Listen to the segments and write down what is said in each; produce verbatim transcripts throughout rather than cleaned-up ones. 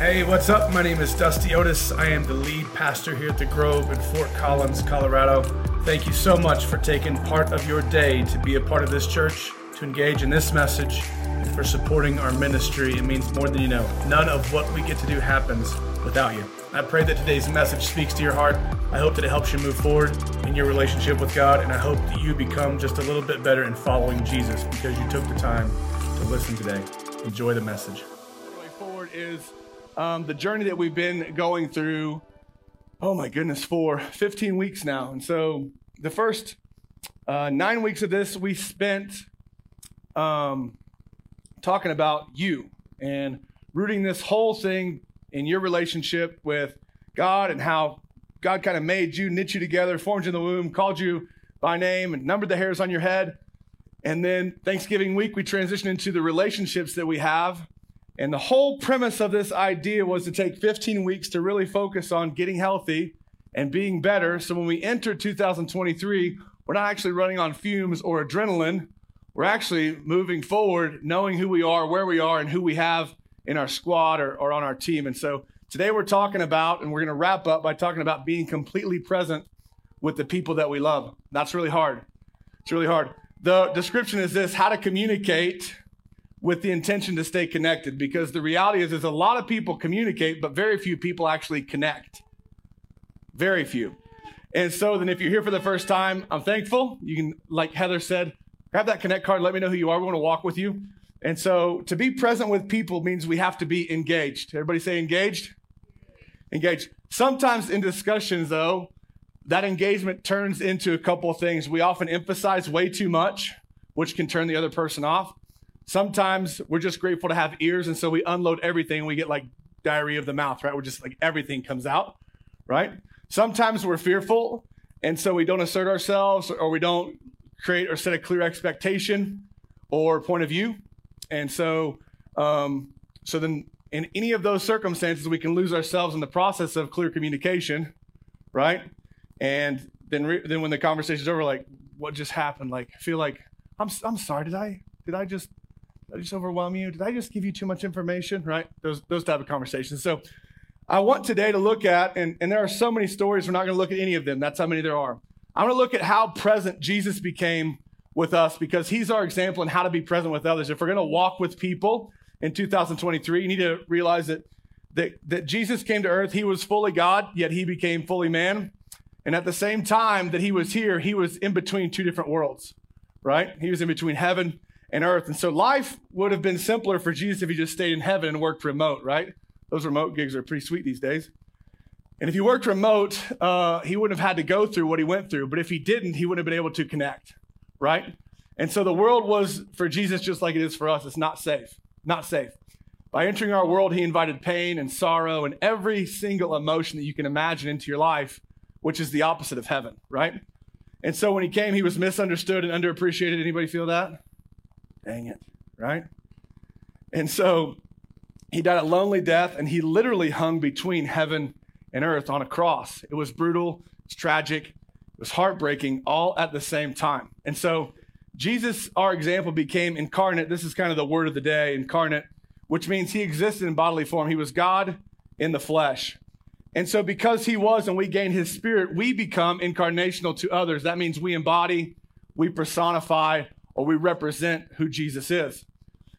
Hey, what's up? My name is Dusty Otis. I am the lead pastor here at The Grove in Fort Collins, Colorado. Thank you so much for taking part of your day to be a part of this church, to engage in this message, and for supporting our ministry. It means more than you know. None of what we get to do happens without you. I pray that today's message speaks to your heart. I hope that it helps you move forward in your relationship with God, and I hope that you become just a little bit better in following Jesus because you took the time to listen today. Enjoy the message. Way forward is um, the journey that we've been going through, oh my goodness, for fifteen weeks now. And so the first uh, nine weeks of this, we spent um, talking about you and rooting this whole thing in your relationship with God and how God kind of made you, knit you together, formed you in the womb, called you by name, and numbered the hairs on your head. And then Thanksgiving week, we transitioned into the relationships that we have. And the whole premise of this idea was to take fifteen weeks to really focus on getting healthy and being better. So when we enter two thousand twenty-three, we're not actually running on fumes or adrenaline. We're actually moving forward, knowing who we are, where we are, and who we have in our squad or, or on our team. And so today we're talking about, and we're going to wrap up by talking about being completely present with the people that we love. That's really hard. It's really hard. The description is this: how to communicate with the intention to stay connected. Because the reality is, is a lot of people communicate, but very few people actually connect. Very few. And so then if you're here for the first time, I'm thankful. You can, like Heather said, grab that connect card. Let me know who you are. We want to walk with you. And so to be present with people means we have to be engaged. Everybody say engaged? Engaged. Sometimes in discussions, though, that engagement turns into a couple of things. We often emphasize way too much, which can turn the other person off. Sometimes we're just grateful to have ears, and so we unload everything, and we get like diarrhea of the mouth, right? We're just like everything comes out, right? Sometimes we're fearful, and so we don't assert ourselves, or we don't create or set a clear expectation or point of view. And so um, so then in any of those circumstances, we can lose ourselves in the process of clear communication, right? And then re- then when the conversation's over, like, what just happened? Like, I feel like, I'm I'm sorry, did I did I just did I just overwhelm you? Did I just give you too much information, right? Those those type of conversations. So I want today to look at, and, and there are so many stories, we're not going to look at any of them. That's how many there are. I'm going to look at how present Jesus became with us, because he's our example in how to be present with others. If we're going to walk with people in two thousand twenty-three, you need to realize that, that that Jesus came to earth. He was fully God, yet he became fully man. And at the same time that he was here, he was in between two different worlds, right? He was in between heaven and earth. And so life would have been simpler for Jesus if he just stayed in heaven and worked remote, right? Those remote gigs are pretty sweet these days. And if he worked remote, uh, he wouldn't have had to go through what he went through. But if he didn't, he wouldn't have been able to connect, right? And so the world was for Jesus just like it is for us. It's not safe, not safe. By entering our world, he invited pain and sorrow and every single emotion that you can imagine into your life, which is the opposite of heaven, right? And so when he came, he was misunderstood and underappreciated. Anybody feel that? Dang it, right? And so he died a lonely death, and he literally hung between heaven and earth on a cross. It was brutal, it's tragic, it was heartbreaking, all at the same time. And so Jesus, our example, became incarnate. This is kind of the word of the day, incarnate, which means he existed in bodily form. He was God in the flesh. And so because he was and we gained his spirit, we become incarnational to others. That means we embody, we personify, or we represent who Jesus is.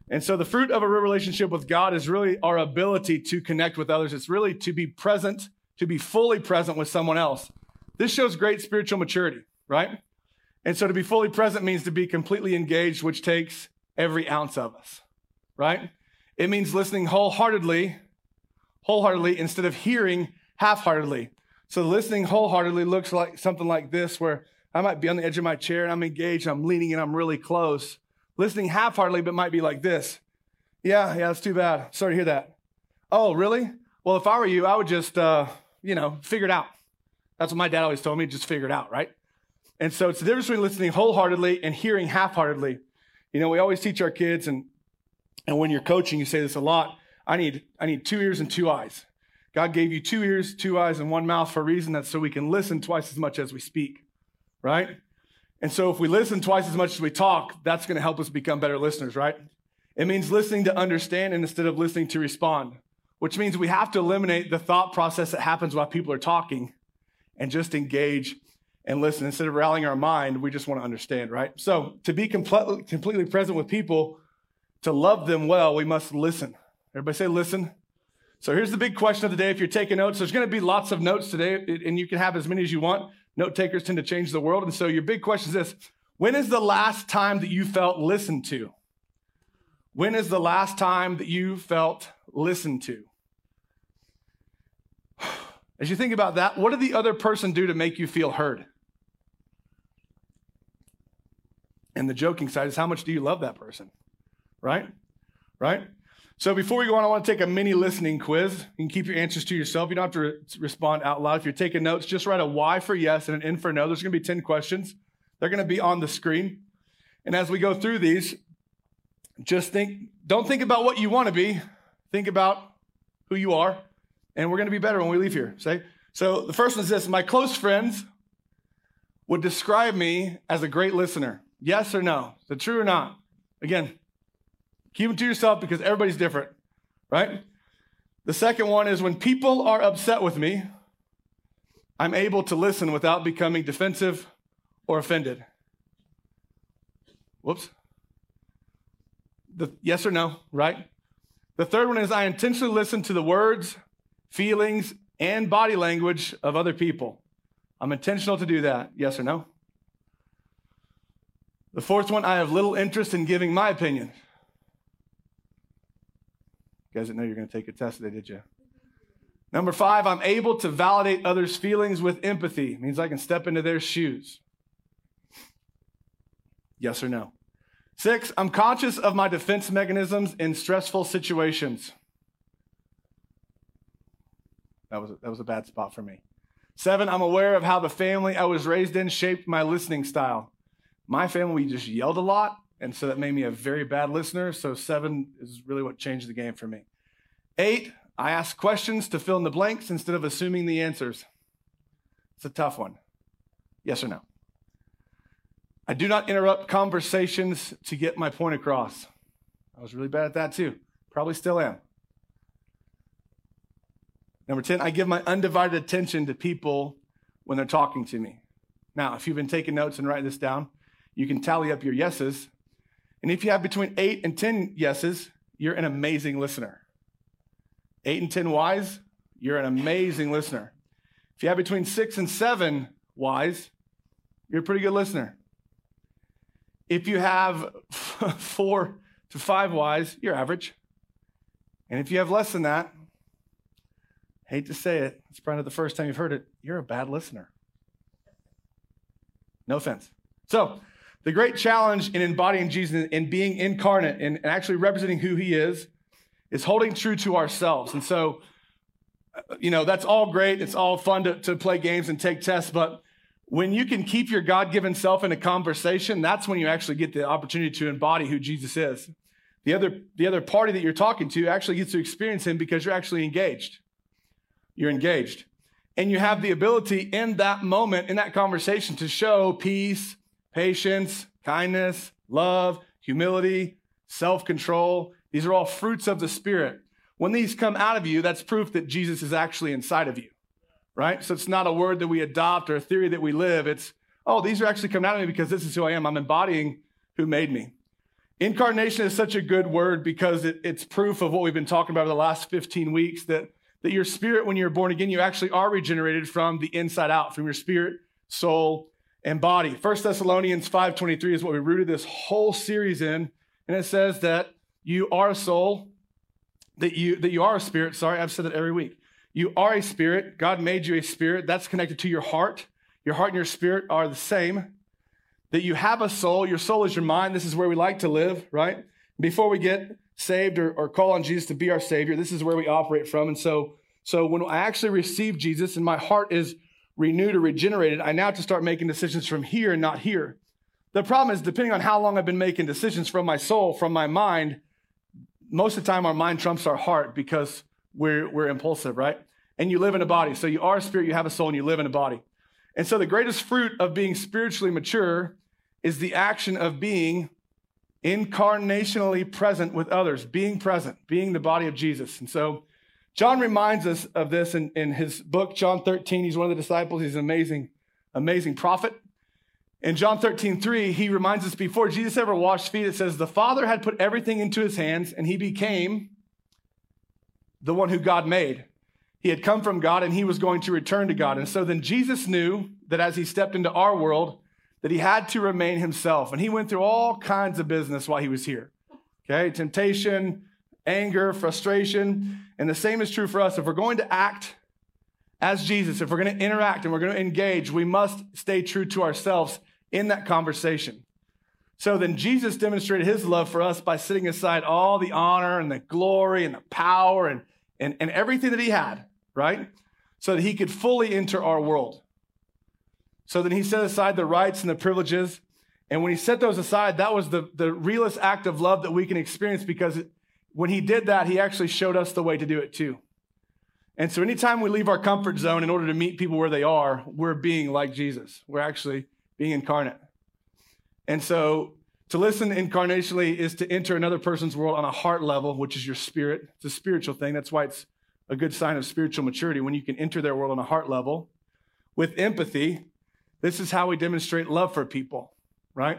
And so the fruit of a relationship with God is really our ability to connect with others. It's really to be present, to be fully present with someone else. This shows great spiritual maturity, right? And so to be fully present means to be completely engaged, which takes every ounce of us, right? It means listening wholeheartedly, wholeheartedly instead of hearing half-heartedly. So listening wholeheartedly looks like something like this, where I might be on the edge of my chair and I'm engaged, I'm leaning and I'm really close. Listening half-heartedly, but might be like this. Yeah, yeah, that's too bad. Sorry to hear that. Oh, really? Well, if I were you, I would just, uh, you know, figure it out. That's what my dad always told me, just figure it out, right? And so it's the difference between listening wholeheartedly and hearing half-heartedly. You know, we always teach our kids, and and when you're coaching, you say this a lot, I need I need two ears and two eyes. God gave you two ears, two eyes, and one mouth for a reason. That's so we can listen twice as much as we speak, right? And so if we listen twice as much as we talk, that's going to help us become better listeners, right? It means listening to understand instead of listening to respond. which means we have to eliminate the thought process that happens while people are talking and just engage and listen. Instead of rallying our mind, we just want to understand, right? So to be completely, completely present with people, to love them well, we must listen. Everybody say listen. So here's the big question of the day. If you're taking notes, there's going to be lots of notes today, and you can have as many as you want. Note takers tend to change the world. And so your big question is this: when is the last time that you felt listened to? When is the last time that you felt listened to? As you think about that, what did the other person do to make you feel heard? And the joking side is, how much do you love that person? Right? Right? So before we go on, I want to take a mini listening quiz. You can keep your answers to yourself. You don't have to re- respond out loud. If you're taking notes, just write a Y for yes and an N for no. There's going to be ten questions. They're going to be on the screen. And as we go through these, just think, don't think about what you want to be. Think about who you are. And we're going to be better when we leave here. Say, so the first one is this: my close friends would describe me as a great listener. Yes or no? Is it true or not? Again, keep them to yourself because everybody's different, right? The second one is, when people are upset with me, I'm able to listen without becoming defensive or offended. Whoops. The yes or no, right? The third one is, I intentionally listen to the words, feelings, and body language of other people. I'm intentional to do that. Yes or no? The fourth one, I have little interest in giving my opinion. You guys didn't know you were going to take a test today, did you? Number five, I'm able to validate others' feelings with empathy. It means I can step into their shoes. Yes or no? Six, I'm conscious of my defense mechanisms in stressful situations. That was a, that was a bad spot for me. Seven, I'm aware of how the family I was raised in shaped my listening style. My family just yelled a lot, and so that made me a very bad listener. So seven is really what changed the game for me. Eight, I ask questions to fill in the blanks instead of assuming the answers. It's a tough one. Yes or no? I do not interrupt conversations to get my point across. I was really bad at that too. Probably still am. Number ten, I give my undivided attention to people when they're talking to me. Now, if you've been taking notes and writing this down, you can tally up your yeses. And if you have between eight and ten yeses, you're an amazing listener. Eight and ten whys, you're an amazing listener. If you have between six and seven whys, you're a pretty good listener. If you have four to five whys, you're average. And if you have less than that, hate to say it, it's probably not the first time you've heard it, you're a bad listener. No offense. So, the great challenge in embodying Jesus and being incarnate and actually representing who he is, is holding true to ourselves. And so, you know, that's all great. It's all fun to, to play games and take tests. But when you can keep your God-given self in a conversation, that's when you actually get the opportunity to embody who Jesus is. The other, the other party that you're talking to actually gets to experience him because you're actually engaged. You're engaged. And you have the ability in that moment, in that conversation, to show peace, patience, kindness, love, humility, self-control. These are all fruits of the Spirit. When these come out of you, that's proof that Jesus is actually inside of you, right? So it's not a word that we adopt or a theory that we live. It's, oh, these are actually coming out of me because this is who I am. I'm embodying who made me. Incarnation is such a good word because it, it's proof of what we've been talking about over the last fifteen weeks, that, that your spirit, when you're born again, you actually are regenerated from the inside out, from your spirit, soul, and body. First Thessalonians five twenty-three is what we rooted this whole series in. And it says that you are a soul, that you that you are a spirit. Sorry, I've said that every week. You are a spirit. God made you a spirit. That's connected to your heart. Your heart and your spirit are the same. That you have a soul. Your soul is your mind. This is where we like to live, right? Before we get saved or, or call on Jesus to be our Savior, this is where we operate from. And so, so when I actually receive Jesus and my heart is renewed or regenerated, I now have to start making decisions from here and not here. The problem is, depending on how long I've been making decisions from my soul, from my mind, most of the time our mind trumps our heart because we're we're impulsive, right? And you live in a body. So you are a spirit, you have a soul, and you live in a body. And so the greatest fruit of being spiritually mature is the action of being incarnationally present with others, being present, being the body of Jesus. And so John reminds us of this in, in his book, John thirteen. He's one of the disciples. He's an amazing, amazing prophet. In John thirteen three, he reminds us before Jesus ever washed feet, it says, the Father had put everything into his hands, and he became the one who God made. He had come from God, and he was going to return to God. And so then Jesus knew that as he stepped into our world, that he had to remain himself. And he went through all kinds of business while he was here. Okay, temptation, anger, frustration. And the same is true for us. If we're going to act as Jesus, if we're going to interact and we're going to engage, we must stay true to ourselves in that conversation. So then Jesus demonstrated his love for us by setting aside all the honor and the glory and the power and, and, and everything that he had, right? So that he could fully enter our world. So then he set aside the rights and the privileges. And when he set those aside, that was the, the realest act of love that we can experience, because it, when he did that, he actually showed us the way to do it too. And so anytime we leave our comfort zone in order to meet people where they are, we're being like Jesus. We're actually being incarnate. And so to listen incarnationally is to enter another person's world on a heart level, which is your spirit. It's a spiritual thing. That's why it's a good sign of spiritual maturity, when you can enter their world on a heart level with empathy. This is how we demonstrate love for people, right?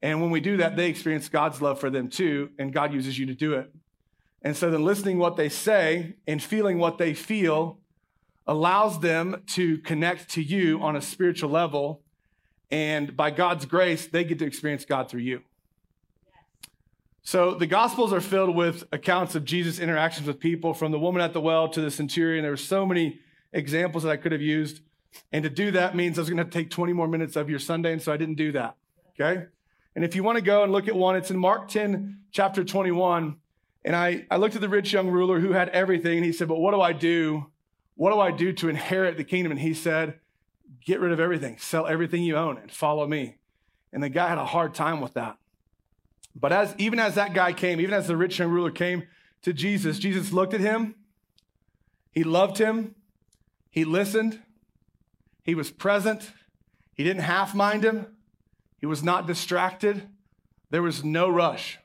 And when we do that, they experience God's love for them too, and God uses you to do it. And so then listening what they say and feeling what they feel allows them to connect to you on a spiritual level. And by God's grace, they get to experience God through you. So the Gospels are filled with accounts of Jesus' interactions with people, from the woman at the well to the centurion. There were so many examples that I could have used. And to do that means I was going to have to take twenty more minutes of your Sunday, and so I didn't do that, okay? And if you want to go and look at one, it's in Mark ten, chapter twenty-one. And I, I looked at the rich young ruler who had everything, and he said, but what do I do? What do I do to inherit the kingdom? And he said, get rid of everything. Sell everything you own and follow me. And the guy had a hard time with that. But as even as that guy came, even as the rich young ruler came to Jesus, Jesus looked at him. He loved him. He listened. He was present. He didn't half-mind him. He was not distracted. There was no rush.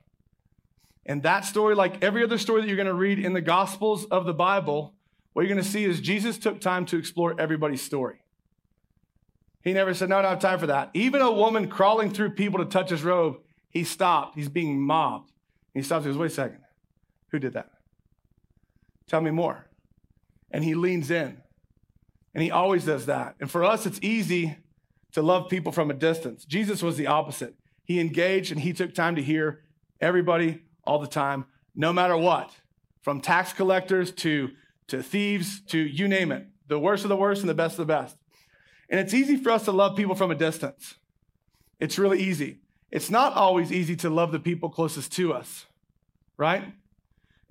And that story, like every other story that you're going to read in the Gospels of the Bible, what you're going to see is Jesus took time to explore everybody's story. He never said, no, I don't have time for that. Even a woman crawling through people to touch his robe, he stopped. He's being mobbed. And he stops and goes, wait a second. Who did that? Tell me more. And he leans in. And he always does that. And for us, it's easy to love people from a distance. Jesus was the opposite. He engaged and he took time to hear everybody all the time, no matter what, from tax collectors to, to thieves to you name it, the worst of the worst and the best of the best. And it's easy for us to love people from a distance. It's really easy. It's not always easy to love the people closest to us, right?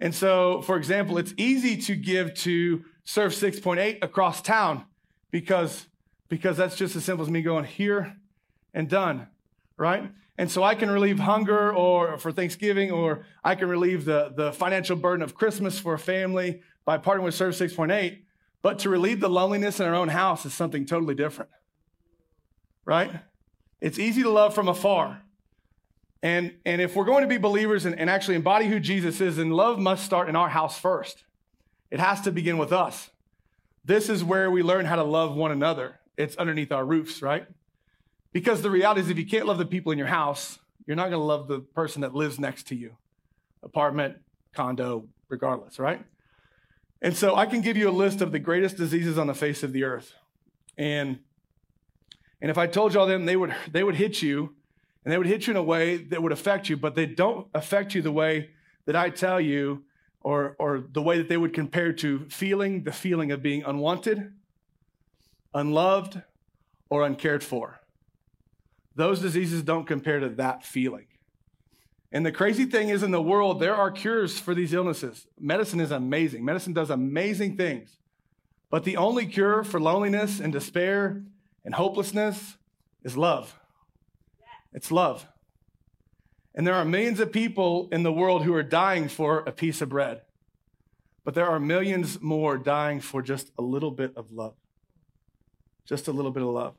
And so, for example, it's easy to give to Serve six point eight across town because, because that's just as simple as me going here and done, right? And so I can relieve hunger or for Thanksgiving, or I can relieve the, the financial burden of Christmas for a family by partnering with Serve six point eight. But to relieve the loneliness in our own house is something totally different, right? It's easy to love from afar. And, and if we're going to be believers and, and actually embody who Jesus is, then love must start in our house first. It has to begin with us. This is where we learn how to love one another. It's underneath our roofs, right? Because the reality is, if you can't love the people in your house, you're not going to love the person that lives next to you, apartment, condo, regardless, right? And so I can give you a list of the greatest diseases on the face of the earth. And, and if I told y'all them, they would, they would hit you, and they would hit you in a way that would affect you, but they don't affect you the way that I tell you, Or, or the way that they would compare to feeling, the feeling of being unwanted, unloved, or uncared for. Those diseases don't compare to that feeling. And the crazy thing is, in the world, there are cures for these illnesses. Medicine is amazing. Medicine does amazing things. But the only cure for loneliness and despair and hopelessness is love. It's love. And there are millions of people in the world who are dying for a piece of bread. But there are millions more dying for just a little bit of love. Just a little bit of love.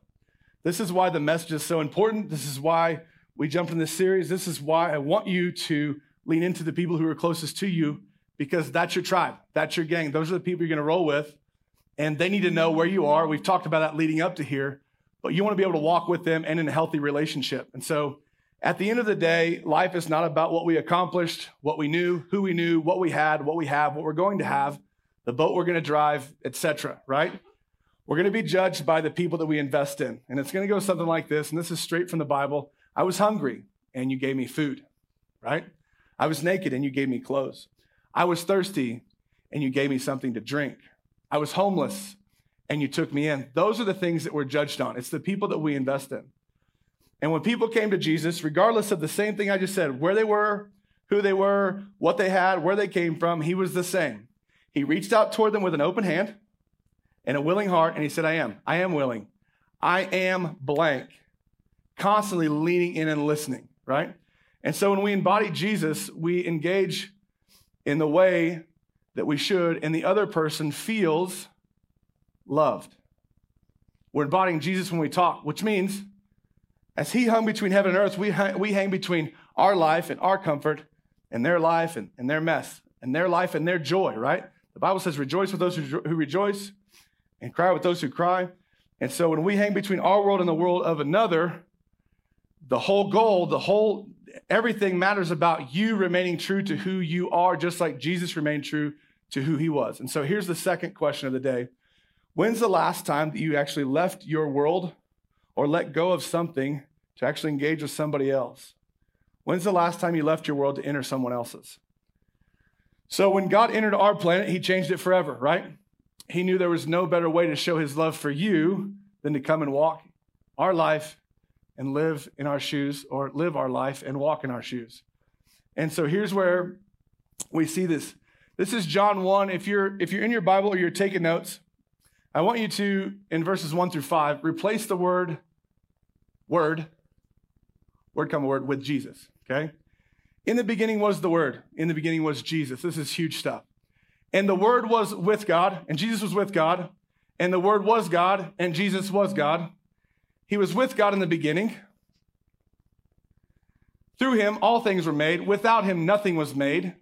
This is why the message is so important. This is why we jumped in this series. This is why I want you to lean into the people who are closest to you because that's your tribe. That's your gang. Those are the people you're going to roll with, and they need to know where you are. We've talked about that leading up to here, but you want to be able to walk with them and in a healthy relationship. And so at the end of the day, life is not about what we accomplished, what we knew, who we knew, what we had, what we have, what we're going to have, the boat we're going to drive, et cetera, right? We're going to be judged by the people that we invest in. And it's going to go something like this, and this is straight from the Bible. I was hungry, and you gave me food, right? I was naked, and you gave me clothes. I was thirsty, and you gave me something to drink. I was homeless, and you took me in. Those are the things that we're judged on. It's the people that we invest in. And when people came to Jesus, regardless of the same thing I just said, where they were, who they were, what they had, where they came from, he was the same. He reached out toward them with an open hand and a willing heart, and he said, I am. I am willing. I am blank. Constantly leaning in and listening, right? And so when we embody Jesus, we engage in the way that we should, and the other person feels loved. We're embodying Jesus when we talk, which means as he hung between heaven and earth, we hang, we hang between our life and our comfort and their life and, and their mess and their life and their joy, right? The Bible says, rejoice with those who, who rejoice and cry with those who cry. And so when we hang between our world and the world of another, the whole goal, the whole, everything matters about you remaining true to who you are, just like Jesus remained true to who he was. And so here's the second question of the day. When's the last time that you actually left your world or let go of something to actually engage with somebody else? When's the last time you left your world to enter someone else's? So when God entered our planet, he changed it forever, right? He knew there was no better way to show his love for you than to come and walk our life and live in our shoes, or live our life and walk in our shoes. And so here's where we see this. This is John one. If you're, if you're in your Bible or you're taking notes, I want you to, in verses one through five, replace the word, word, word comma word, with Jesus, okay? In the beginning was the Word. In the beginning was Jesus. This is huge stuff. And the Word was with God, and Jesus was with God, and the Word was God, and Jesus was God. He was with God in the beginning. Through him, all things were made. Without him, nothing was made.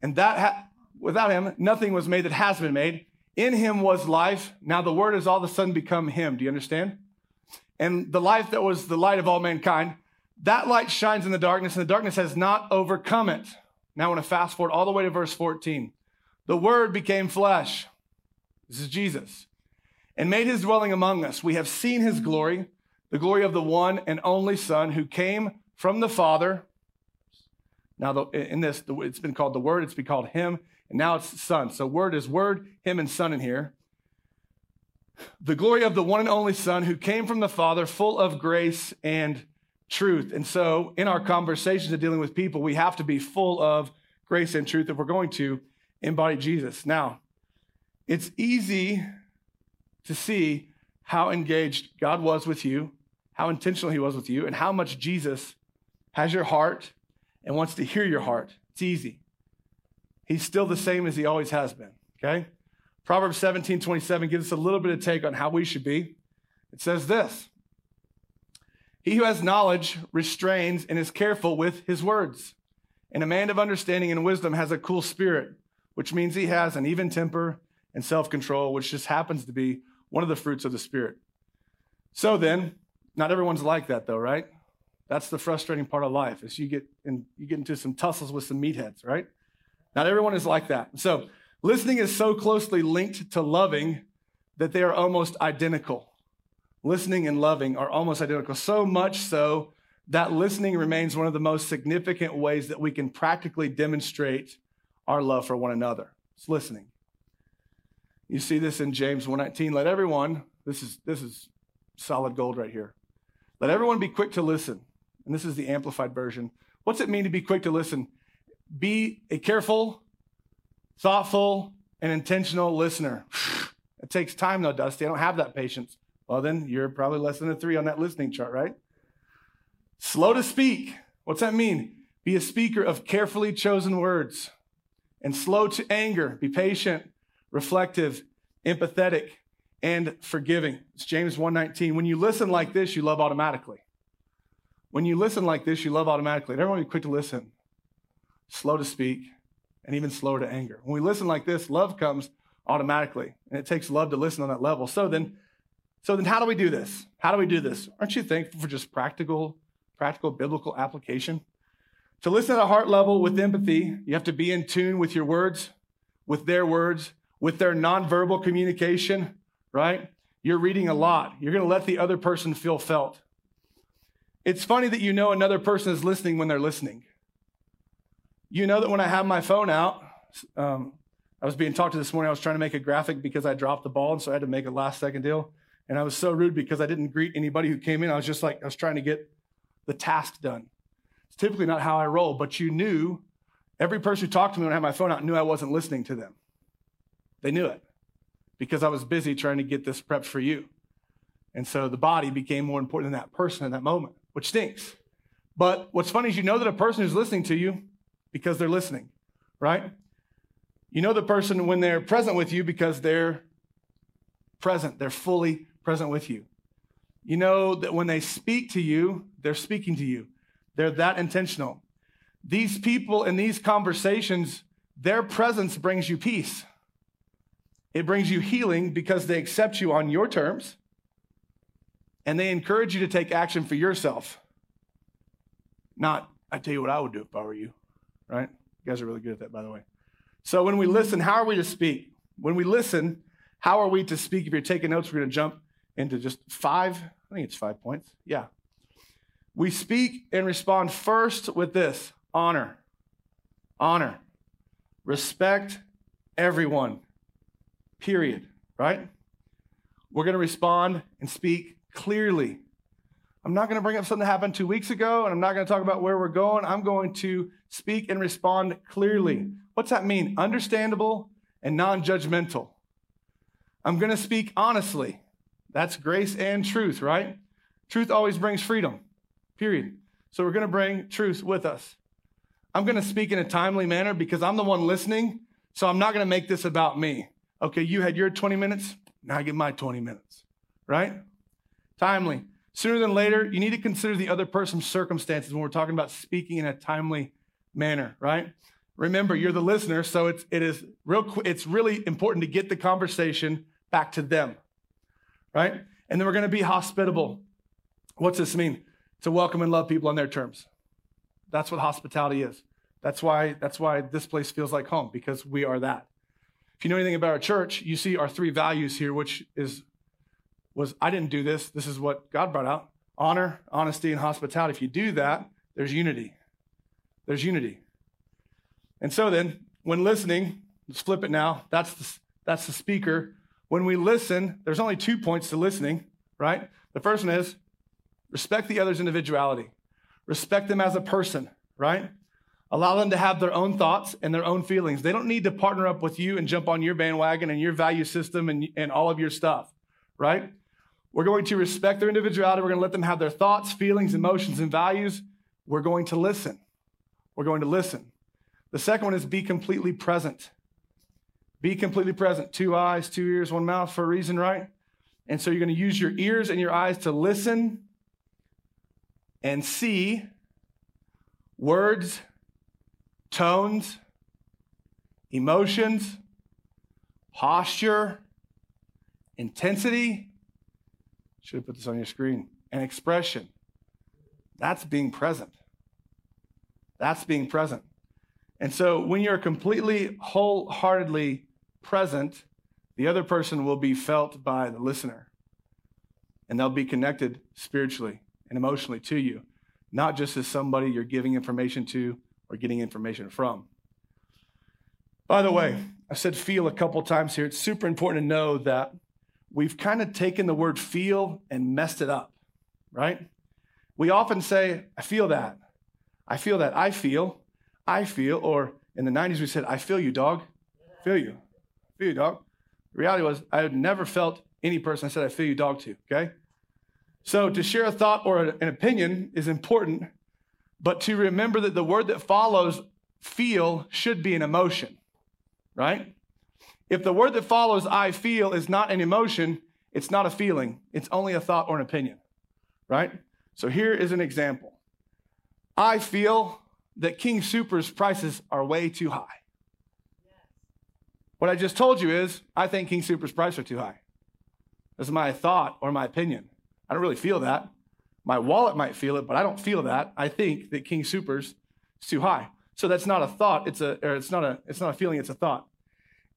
And that ha- without him, nothing was made that has been made. In him was life. Now the Word has all of a sudden become him. Do you understand? And the life that was the light of all mankind, that light shines in the darkness, and the darkness has not overcome it. Now I want to fast forward all the way to verse fourteen. The Word became flesh, this is Jesus, and made his dwelling among us. We have seen his glory, the glory of the one and only Son who came from the Father. Now the, in this, it's been called the Word, it's been called him, and now it's Son. So Word is Word, him, and Son in here. The glory of the one and only Son who came from the Father, full of grace and truth. And so in our conversations and dealing with people, we have to be full of grace and truth if we're going to embody Jesus. Now, it's easy to see how engaged God was with you, how intentional he was with you, and how much Jesus has your heart and wants to hear your heart. It's easy. He's still the same as he always has been, okay? Proverbs seventeen twenty-seven gives us a little bit of take on how we should be. It says this, he who has knowledge restrains and is careful with his words, and a man of understanding and wisdom has a cool spirit, which means he has an even temper and self-control, which just happens to be one of the fruits of the Spirit. So then, not everyone's like that though, right? That's the frustrating part of life, is you get in, you get into some tussles with some meatheads, right? Not everyone is like that. So listening is so closely linked to loving that they are almost identical. Listening and loving are almost identical, so much so that listening remains one of the most significant ways that we can practically demonstrate our love for one another. It's listening. You see this in James one nineteen. Let everyone, this is this is solid gold right here. Let everyone be quick to listen. And this is the amplified version. What's it mean to be quick to listen? Be a careful, thoughtful, and intentional listener. It takes time though, Dusty. I don't have that patience. Well, then you're probably less than a three on that listening chart, right? Slow to speak. What's that mean? Be a speaker of carefully chosen words. And slow to anger, be patient, reflective, empathetic, and forgiving. It's James one nineteen. When you listen like this, you love automatically. When you listen like this, you love automatically. Everyone be quick to listen, slow to speak, and even slower to anger. When we listen like this, love comes automatically, and it takes love to listen on that level. So then, so then how do we do this? How do we do this? Aren't you thankful for just practical, practical biblical application? To listen at a heart level with empathy, you have to be in tune with your words, with their words, with their nonverbal communication, right? You're reading a lot. You're going to let the other person feel felt. It's funny that you know another person is listening when they're listening. You know that when I have my phone out, um, I was being talked to this morning. I was trying to make a graphic because I dropped the ball, and so I had to make a last-second deal. And I was so rude because I didn't greet anybody who came in. I was just like, I was trying to get the task done. It's typically not how I roll, but you knew, every person who talked to me when I had my phone out knew I wasn't listening to them. They knew it because I was busy trying to get this prepped for you. And so the body became more important than that person in that moment, which stinks. But what's funny is you know that a person who's listening to you because they're listening, right? You know the person when they're present with you because they're present. They're fully present with you. You know that when they speak to you, they're speaking to you. They're that intentional. These people in these conversations, their presence brings you peace. It brings you healing because they accept you on your terms, and they encourage you to take action for yourself. Not, I tell you what I would do if I were you, right? You guys are really good at that, by the way. So when we listen, how are we to speak? When we listen, how are we to speak? If you're taking notes, we're going to jump into just five. I think it's five points. Yeah. We speak and respond first with this: honor, honor, respect everyone. Period, right? We're going to respond and speak clearly. I'm not going to bring up something that happened two weeks ago, and I'm not going to talk about where we're going. I'm going to speak and respond clearly. What's that mean? Understandable and non-judgmental. I'm going to speak honestly. That's grace and truth, right? Truth always brings freedom, period. So we're going to bring truth with us. I'm going to speak in a timely manner because I'm the one listening, so I'm not going to make this about me. Okay, you had your twenty minutes, now I get my twenty minutes, right? Timely. Sooner than later, you need to consider the other person's circumstances when we're talking about speaking in a timely manner, right? Remember, you're the listener, so it's, it is real, it's really important to get the conversation back to them, right? And then we're going to be hospitable. What's this mean? To welcome and love people on their terms. That's what hospitality is. That's why, that's why this place feels like home, because we are that. If you know anything about our church, you see our three values here, which is, was I didn't do this. This is what God brought out: honor, honesty, and hospitality. If you do that, there's unity. There's unity. And so then, when listening, let's flip it now. That's the, that's the speaker. When we listen, there's only two points to listening, right? The first one is respect the other's individuality. Respect them as a person, right? Allow them to have their own thoughts and their own feelings. They don't need to partner up with you and jump on your bandwagon and your value system and, and all of your stuff, right? We're going to respect their individuality. We're going to let them have their thoughts, feelings, emotions, and values. We're going to listen. We're going to listen. The second one is be completely present. Be completely present. Two eyes, two ears, one mouth for a reason, right? And so you're going to use your ears and your eyes to listen and see words, tones, emotions, posture, intensity. Should have put this on your screen. And expression. That's being present. That's being present. And so when you're completely, wholeheartedly present, the other person will be felt by the listener. And they'll be connected spiritually and emotionally to you, not just as somebody you're giving information to or getting information from. By the way, I said feel a couple times here. It's super important to know that we've kind of taken the word feel and messed it up, right? We often say, I feel that. I feel that. I feel. I feel. Or in the nineties, we said, I feel you, dog. I feel you. I feel you, dog. The reality was I had never felt any person I said, I feel you, dog, to, okay? So to share a thought or an opinion is important, but to remember that the word that follows feel should be an emotion, right? If the word that follows I feel is not an emotion, it's not a feeling. It's only a thought or an opinion, right? So here is an example. I feel that King Soopers prices are way too high. What I just told you is, I think King Soopers' prices are too high. That's my thought or my opinion. I don't really feel that. My wallet might feel it, but I don't feel that. I think that King Soopers is too high. So that's not a thought. It's a, or it's not a, it's not a feeling. It's a thought.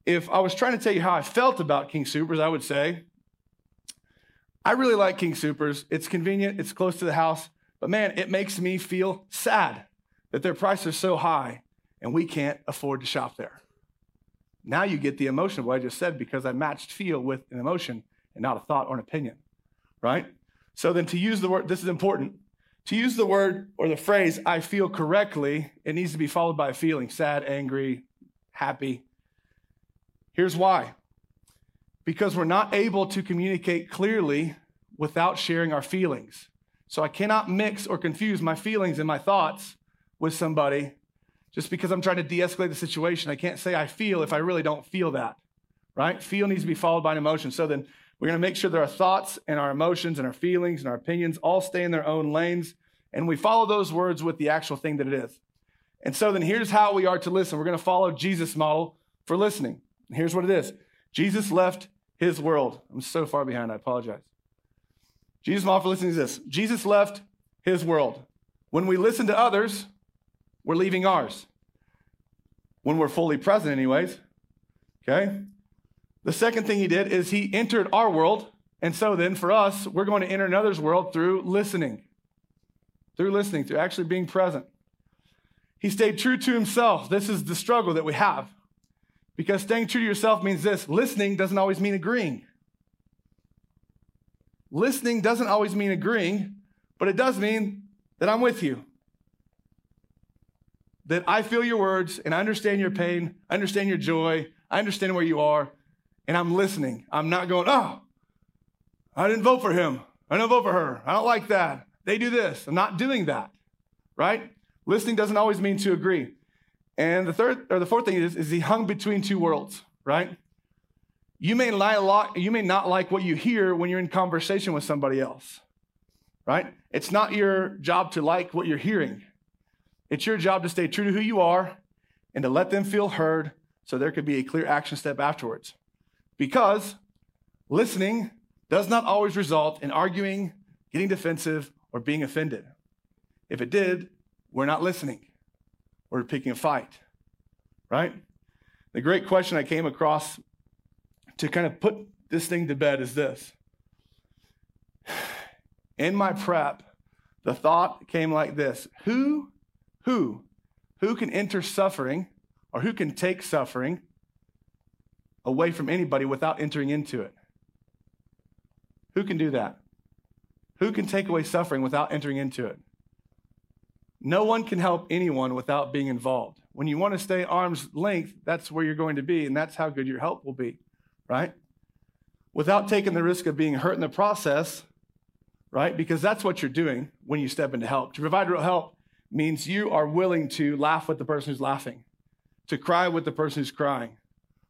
If I was trying to tell you how I felt about King Soopers, I would say, I really like King Soopers. It's convenient. It's close to the house. But man, it makes me feel sad that their prices are so high and we can't afford to shop there. Now you get the emotion of what I just said because I matched feel with an emotion and not a thought or an opinion, right? So then to use the word, this is important, to use the word or the phrase, I feel correctly, it needs to be followed by a feeling, sad, angry, happy. Here's why. Because we're not able to communicate clearly without sharing our feelings. So I cannot mix or confuse my feelings and my thoughts with somebody just because I'm trying to de-escalate the situation. I can't say I feel if I really don't feel that, right? Feel needs to be followed by an emotion. So then we're going to make sure that our thoughts and our emotions and our feelings and our opinions all stay in their own lanes, and we follow those words with the actual thing that it is. And so then here's how we are to listen. We're going to follow Jesus' model for listening. And here's what it is. Jesus left his world. I'm so far behind, I apologize. Jesus' model for listening is this. Jesus left his world. When we listen to others, we're leaving ours. When we're fully present anyways, okay? The second thing he did is he entered our world. And so then for us, we're going to enter another's world through listening, through listening, through actually being present. He stayed true to himself. This is the struggle that we have. Because staying true to yourself means this. Listening doesn't always mean agreeing. Listening doesn't always mean agreeing, but it does mean that I'm with you. That I feel your words and I understand your pain, I understand your joy, I understand where you are, and I'm listening. I'm not going, oh, I didn't vote for him. I didn't vote for her. I don't like that. They do this. I'm not doing that, right? Listening doesn't always mean to agree. And the third or the fourth thing is, is he hung between two worlds, right? You may lie a lot, you may not like what you hear when you're in conversation with somebody else, right? It's not your job to like what you're hearing. It's your job to stay true to who you are and to let them feel heard so there could be a clear action step afterwards. Because listening does not always result in arguing, getting defensive, or being offended. If it did, we're not listening. We're picking a fight, right? The great question I came across to kind of put this thing to bed is this. In my prep, the thought came like this. Who, who, who can enter suffering or who can take suffering away from anybody without entering into it? Who can do that? Who can take away suffering without entering into it? No one can help anyone without being involved. When you want to stay arm's length, that's where you're going to be, and that's how good your help will be, right? Without taking the risk of being hurt in the process, right? Because that's what you're doing when you step into help. To provide real help means you are willing to laugh with the person who's laughing, to cry with the person who's crying,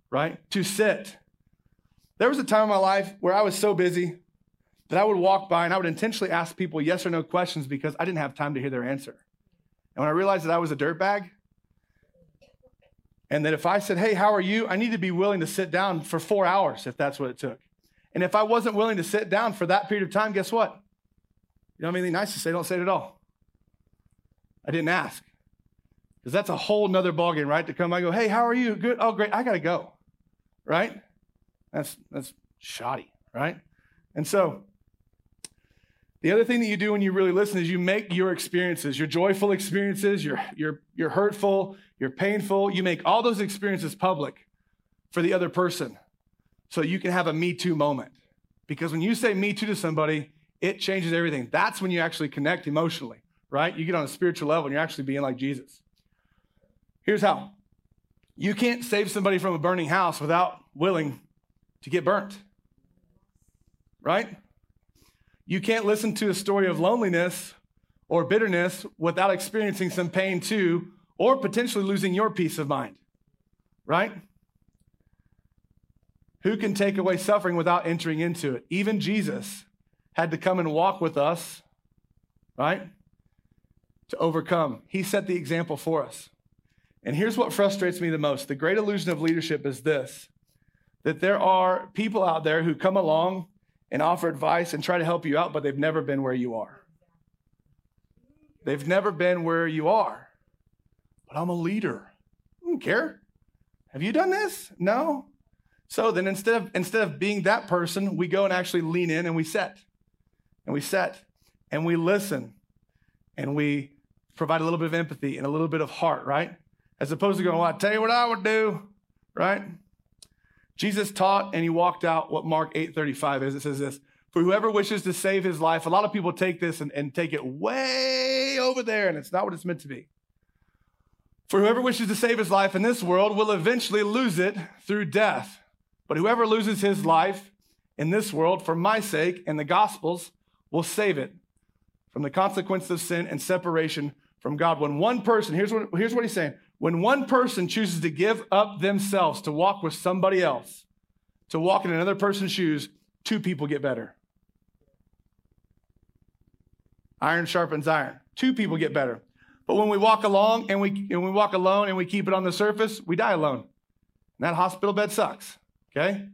right? To sit. There was a time in my life where I was so busy that I would walk by and I would intentionally ask people yes or no questions because I didn't have time to hear their answer. And when I realized that I was a dirtbag, and that if I said, hey, how are you? I need to be willing to sit down for four hours if that's what it took. And if I wasn't willing to sit down for that period of time, guess what? You don't have anything nice to say, don't say it at all. I didn't ask. Because that's a whole nother ballgame, right? To come, I go, hey, how are you? Good. Oh, great. I got to go, right? That's that's shoddy, right? And so the other thing that you do when you really listen is you make your experiences, your joyful experiences, your, your, your hurtful, your painful, you make all those experiences public for the other person so you can have a me too moment. Because when you say me too to somebody, it changes everything. That's when you actually connect emotionally, right? You get on a spiritual level and you're actually being like Jesus. Here's how. You can't save somebody from a burning house without willing to get burnt, right? You can't listen to a story of loneliness or bitterness without experiencing some pain too, or potentially losing your peace of mind, right? Who can take away suffering without entering into it? Even Jesus had to come and walk with us, right, to overcome. He set the example for us. And here's what frustrates me the most. The great illusion of leadership is this, that there are people out there who come along and offer advice and try to help you out, but they've never been where you are. They've never been where you are. But I'm a leader. I don't care. Have you done this? No. So then instead of instead of being that person, we go and actually lean in and we sit. And we sit and we listen and we provide a little bit of empathy and a little bit of heart, right? As opposed to going, well, I tell you what I would do, right? Jesus taught and he walked out what Mark eight thirty-five is. It says this, for whoever wishes to save his life, a lot of people take this and, and take it way over there, and it's not what it's meant to be. For whoever wishes to save his life in this world will eventually lose it through death. But whoever loses his life in this world for my sake and the gospel's will save it from the consequences of sin and separation from God. When one person, here's what, here's what he's saying. When one person chooses to give up themselves to walk with somebody else, to walk in another person's shoes, two people get better. Iron sharpens iron. Two people get better. But when we walk along and we and we walk alone and we keep it on the surface, we die alone. And that hospital bed sucks, okay?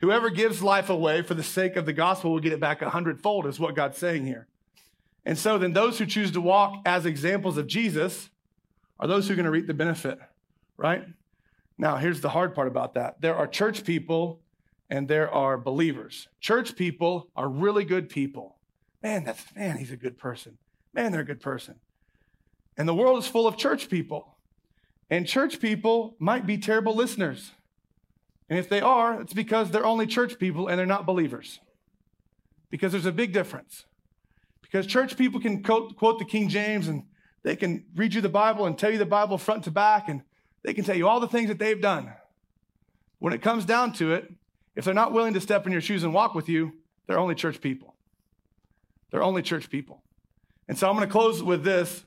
Whoever gives life away for the sake of the gospel will get it back a hundredfold is what God's saying here. And so then those who choose to walk as examples of Jesus are those who are going to reap the benefit, right? Now, here's the hard part about that. There are church people and there are believers. Church people are really good people. Man, that's, man, he's a good person. Man, they're a good person. And the world is full of church people. And church people might be terrible listeners. And if they are, it's because they're only church people and they're not believers. Because there's a big difference. Because church people can quote, quote the King James, and they can read you the Bible and tell you the Bible front to back, and they can tell you all the things that they've done. When it comes down to it, if they're not willing to step in your shoes and walk with you, they're only church people. They're only church people. And so I'm going to close with this.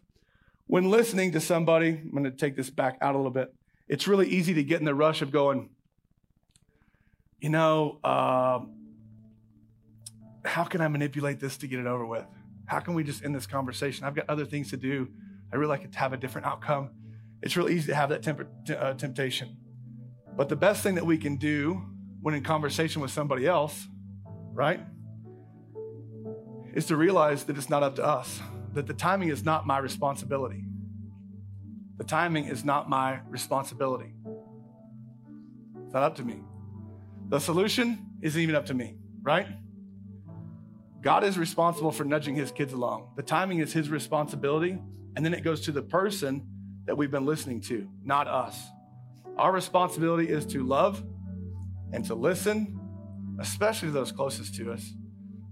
When listening to somebody, I'm going to take this back out a little bit. It's really easy to get in the rush of going, you know, uh, how can I manipulate this to get it over with? How can we just end this conversation? I've got other things to do. I really like to have a different outcome. It's really easy to have that temper, t- uh, temptation. But the best thing that we can do when in conversation with somebody else, right, is to realize that it's not up to us. That the timing is not my responsibility. The timing is not my responsibility. It's not up to me. The solution isn't even up to me, right? God is responsible for nudging his kids along. The timing is his responsibility, and then it goes to the person that we've been listening to, not us. Our responsibility is to love and to listen, especially to those closest to us,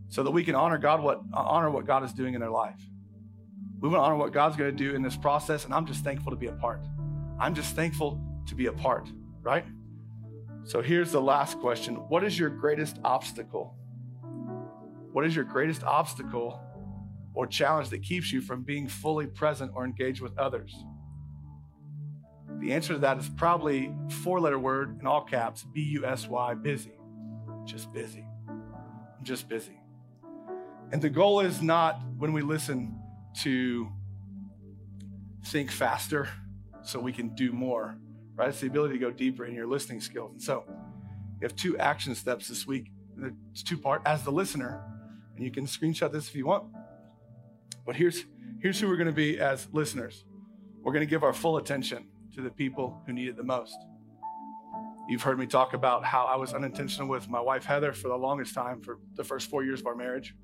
so that we can honor God, what honor what God is doing in their life. We want to honor what God's going to do in this process, and I'm just thankful to be a part. I'm just thankful to be a part, right? So here's the last question. What is your greatest obstacle? What is your greatest obstacle or challenge that keeps you from being fully present or engaged with others? The answer to that is probably four-letter word in all caps, B U S Y, busy. Just busy. I'm just busy. And the goal is not when we listen to think faster so we can do more, right? It's the ability to go deeper in your listening skills. And so you have two action steps this week. It's two-part as the listener, and you can screenshot this if you want. But here's, here's who we're going to be as listeners. We're going to give our full attention to the people who need it the most. You've heard me talk about how I was unintentional with my wife, Heather, for the longest time, for the first four years of our marriage.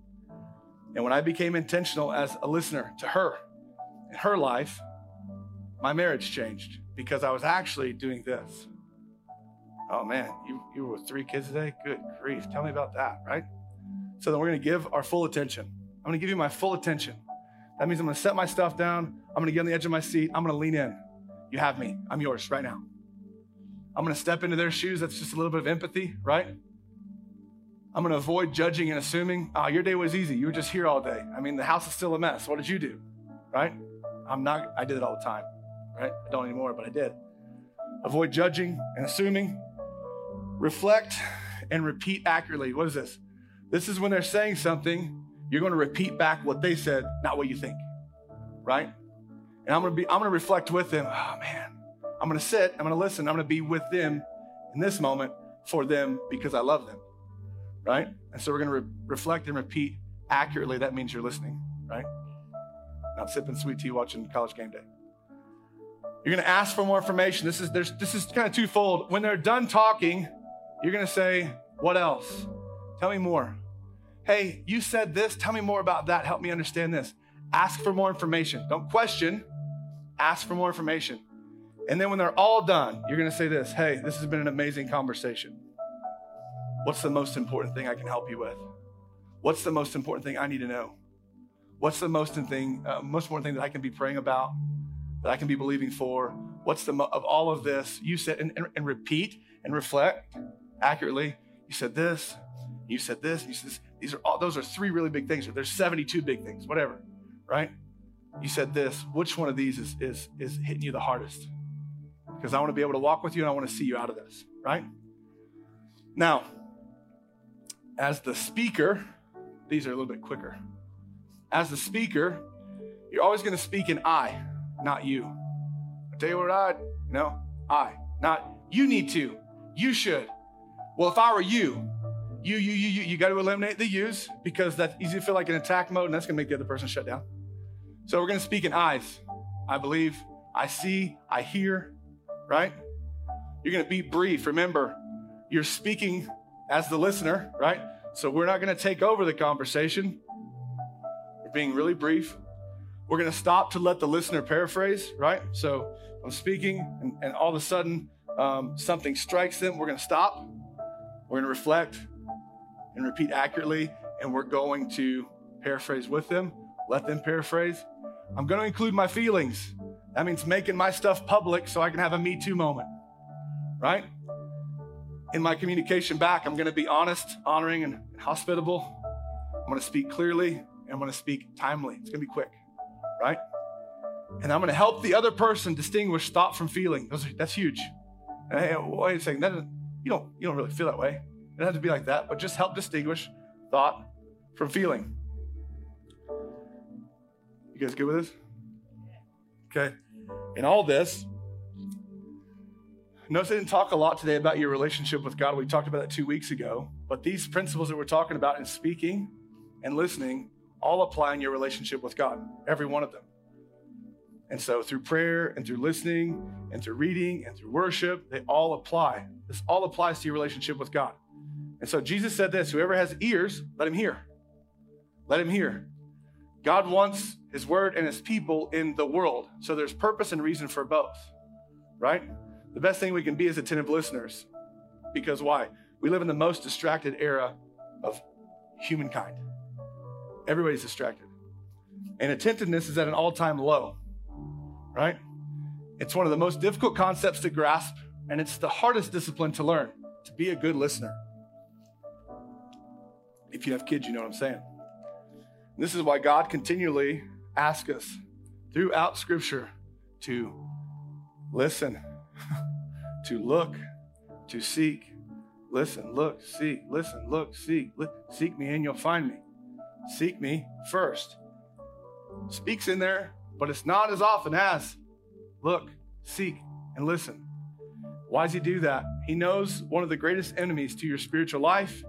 And when I became intentional as a listener to her and her life, my marriage changed because I was actually doing this. Oh man, you, you were with three kids today? Good grief. Tell me about that, right? So then we're going to give our full attention. I'm going to give you my full attention. That means I'm going to set my stuff down. I'm going to get on the edge of my seat. I'm going to lean in. You have me. I'm yours right now. I'm going to step into their shoes. That's just a little bit of empathy, right? I'm going to avoid judging and assuming, oh, your day was easy. You were just here all day. I mean, the house is still a mess. What did you do? Right? I'm not, I did it all the time, right? I don't anymore, but I did. Avoid judging and assuming. Reflect and repeat accurately. What is this? This is when they're saying something, you're going to repeat back what they said, not what you think, right? And I'm going to be, I'm going to reflect with them. Oh man, I'm going to sit, I'm going to listen, I'm going to be with them in this moment for them because I love them, right? And so we're going to re- reflect and repeat accurately. That means you're listening, right? Not sipping sweet tea, watching College Game Day. You're going to ask for more information. This is there's, this is kind of twofold. When they're done talking, you're going to say, what else? Tell me more. Hey, you said this. Tell me more about that. Help me understand this. Ask for more information. Don't question. Ask for more information. And then when they're all done, you're going to say this. Hey, this has been an amazing conversation. What's the most important thing I can help you with? What's the most important thing I need to know? What's the most important thing, uh, most important thing that I can be praying about, that I can be believing for? What's the, mo- of all of this, you said, and, and, and repeat and reflect accurately. You said this, you said this, you said this. These are all, those are three really big things. Or there's seventy-two big things, whatever, right? You said this. Which one of these is, is, is hitting you the hardest? Because I want to be able to walk with you and I want to see you out of this, right? Now, as the speaker, these are a little bit quicker. As the speaker, you're always going to speak in I, not you. I tell you what I, you know, I, not you need to, you should. Well, if I were you, you, you, you, you, you got to eliminate the yous because that's easy to feel like an attack mode and that's going to make the other person shut down. So we're going to speak in I's. I believe, I see, I hear, right? You're going to be brief. Remember, you're speaking as the listener, right? So we're not going to take over the conversation. We're being really brief. We're going to stop to let the listener paraphrase, right? So I'm speaking and, and all of a sudden um, something strikes them. We're going to stop. We're going to reflect and repeat accurately. And we're going to paraphrase with them. Let them paraphrase. I'm going to include my feelings. That means making my stuff public so I can have a Me Too moment, right? In my communication back, I'm going to be honest, honoring, and hospitable. I'm going to speak clearly, and I'm going to speak timely. It's going to be quick, right? And I'm going to help the other person distinguish thought from feeling. Those are, that's huge. And, hey, wait a second. That you don't, you don't really feel that way. It doesn't have to be like that, but just help distinguish thought from feeling. You guys good with this? Okay. In all this, notice I didn't talk a lot today about your relationship with God. We talked about that two weeks ago. But these principles that we're talking about in speaking and listening all apply in your relationship with God, every one of them. And so through prayer and through listening and through reading and through worship, they all apply. This all applies to your relationship with God. And so Jesus said this, whoever has ears, let him hear. Let him hear. God wants his word and his people in the world. So there's purpose and reason for both, right? The best thing we can be is attentive listeners. Because why? We live in the most distracted era of humankind. Everybody's distracted. And attentiveness is at an all-time low, right? It's one of the most difficult concepts to grasp, and it's the hardest discipline to learn, to be a good listener. If you have kids, you know what I'm saying. And this is why God continually asks us throughout Scripture to listen, to look, to seek, listen, look, seek, listen, look, seek, li- seek me and you'll find me. Seek me first. Speaks in there, but it's not as often as look, seek, and listen. Why does he do that? He knows one of the greatest enemies to your spiritual life,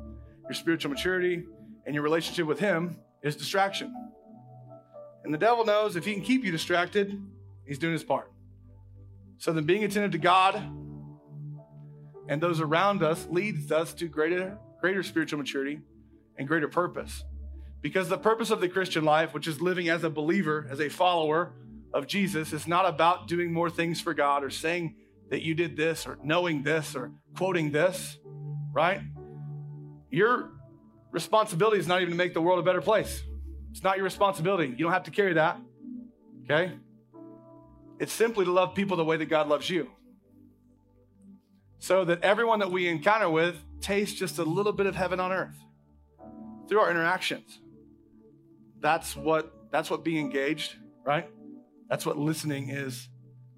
your spiritual maturity, and your relationship with him is distraction. And the devil knows if he can keep you distracted, he's doing his part. So then being attentive to God and those around us leads us to greater, greater spiritual maturity and greater purpose. Because the purpose of the Christian life, which is living as a believer, as a follower of Jesus, is not about doing more things for God or saying that you did this or knowing this or quoting this, right? Your responsibility is not even to make the world a better place. It's not your responsibility. You don't have to carry that, okay? It's simply to love people the way that God loves you. So that everyone that we encounter with tastes just a little bit of heaven on earth through our interactions. That's what that's what being engaged, right? That's what listening is,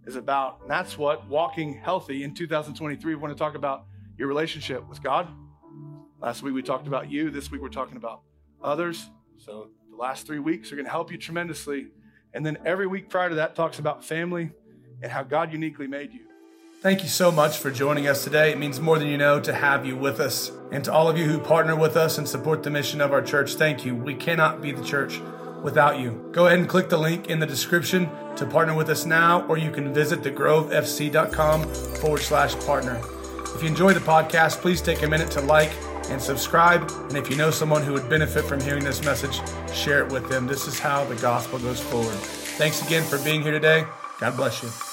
is about. And that's what walking healthy in two thousand twenty-three, we want to talk about your relationship with God. Last week we talked about you. This week we're talking about others. So the last three weeks are going to help you tremendously. And then every week prior to that talks about family and how God uniquely made you. Thank you so much for joining us today. It means more than you know to have you with us. And to all of you who partner with us and support the mission of our church, thank you. We cannot be the church without you. Go ahead and click the link in the description to partner with us now, or you can visit thegrovefc.com forward slash partner. If you enjoyed the podcast, please take a minute to like and subscribe. And if you know someone who would benefit from hearing this message, share it with them. This is how the gospel goes forward. Thanks again for being here today. God bless you.